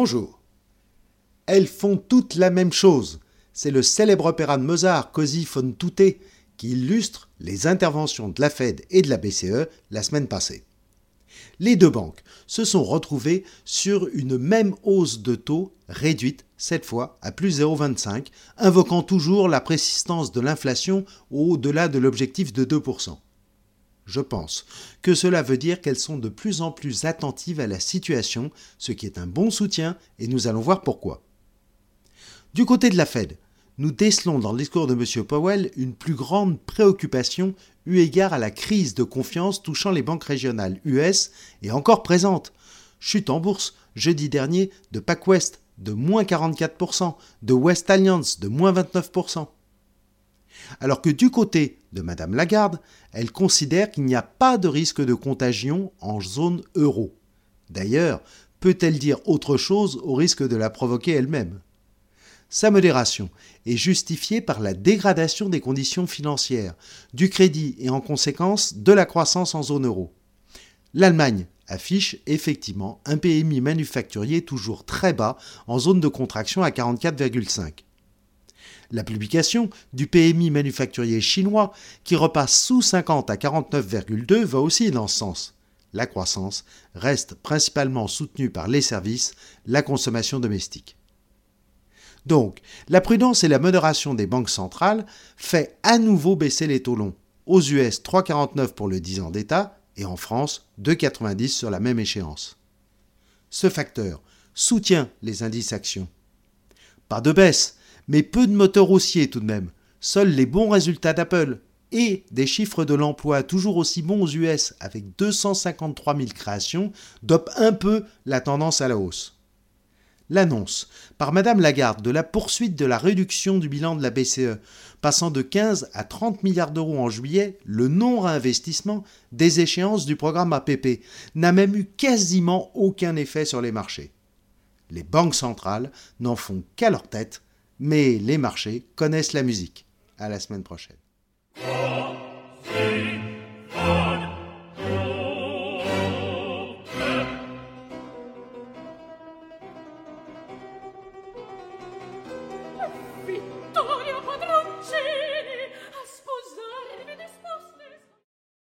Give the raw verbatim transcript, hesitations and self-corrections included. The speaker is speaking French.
Bonjour. Elles font toutes la même chose. C'est le célèbre opéra de Mozart, Così fan tutte, qui illustre les interventions de la Fed et de la B C E la semaine passée. Les deux banques se sont retrouvées sur une même hausse de taux réduite, cette fois à plus zéro virgule vingt-cinq, invoquant toujours la persistance de l'inflation au-delà de l'objectif de deux pour cent. Je pense que cela veut dire qu'elles sont de plus en plus attentives à la situation, ce qui est un bon soutien, et nous allons voir pourquoi. Du côté de la Fed, nous décelons dans le discours de M. Powell une plus grande préoccupation eu égard à la crise de confiance touchant les banques régionales U S et encore présente. Chute en bourse jeudi dernier de PacWest de moins quarante-quatre pour cent, de West Alliance de moins vingt-neuf pour cent. Alors que du côté de Mme Lagarde, elle considère qu'il n'y a pas de risque de contagion en zone euro. D'ailleurs, peut-elle dire autre chose au risque de la provoquer elle-même ? Sa modération est justifiée par la dégradation des conditions financières, du crédit et en conséquence de la croissance en zone euro. L'Allemagne affiche effectivement un P M I manufacturier toujours très bas en zone de contraction à quarante-quatre virgule cinq. La publication du P M I manufacturier chinois, qui repasse sous cinquante à quarante-neuf virgule deux, va aussi dans ce sens. La croissance reste principalement soutenue par les services, la consommation domestique. Donc, la prudence et la modération des banques centrales fait à nouveau baisser les taux longs. Aux U S, trois virgule quarante-neuf pour le dix ans d'État et en France, deux virgule quatre-vingt-dix sur la même échéance. Ce facteur soutient les indices actions. Pas de baisse, mais peu de moteurs haussiers tout de même. Seuls les bons résultats d'Apple et des chiffres de l'emploi toujours aussi bons aux U S avec deux cent cinquante-trois mille créations dopent un peu la tendance à la hausse. L'annonce par Mme Lagarde de la poursuite de la réduction du bilan de la B C E, passant de quinze à trente milliards d'euros en juillet, le non-réinvestissement des échéances du programme A P P, n'a même eu quasiment aucun effet sur les marchés. Les banques centrales n'en font qu'à leur tête, mais les marchés connaissent la musique. À la semaine prochaine.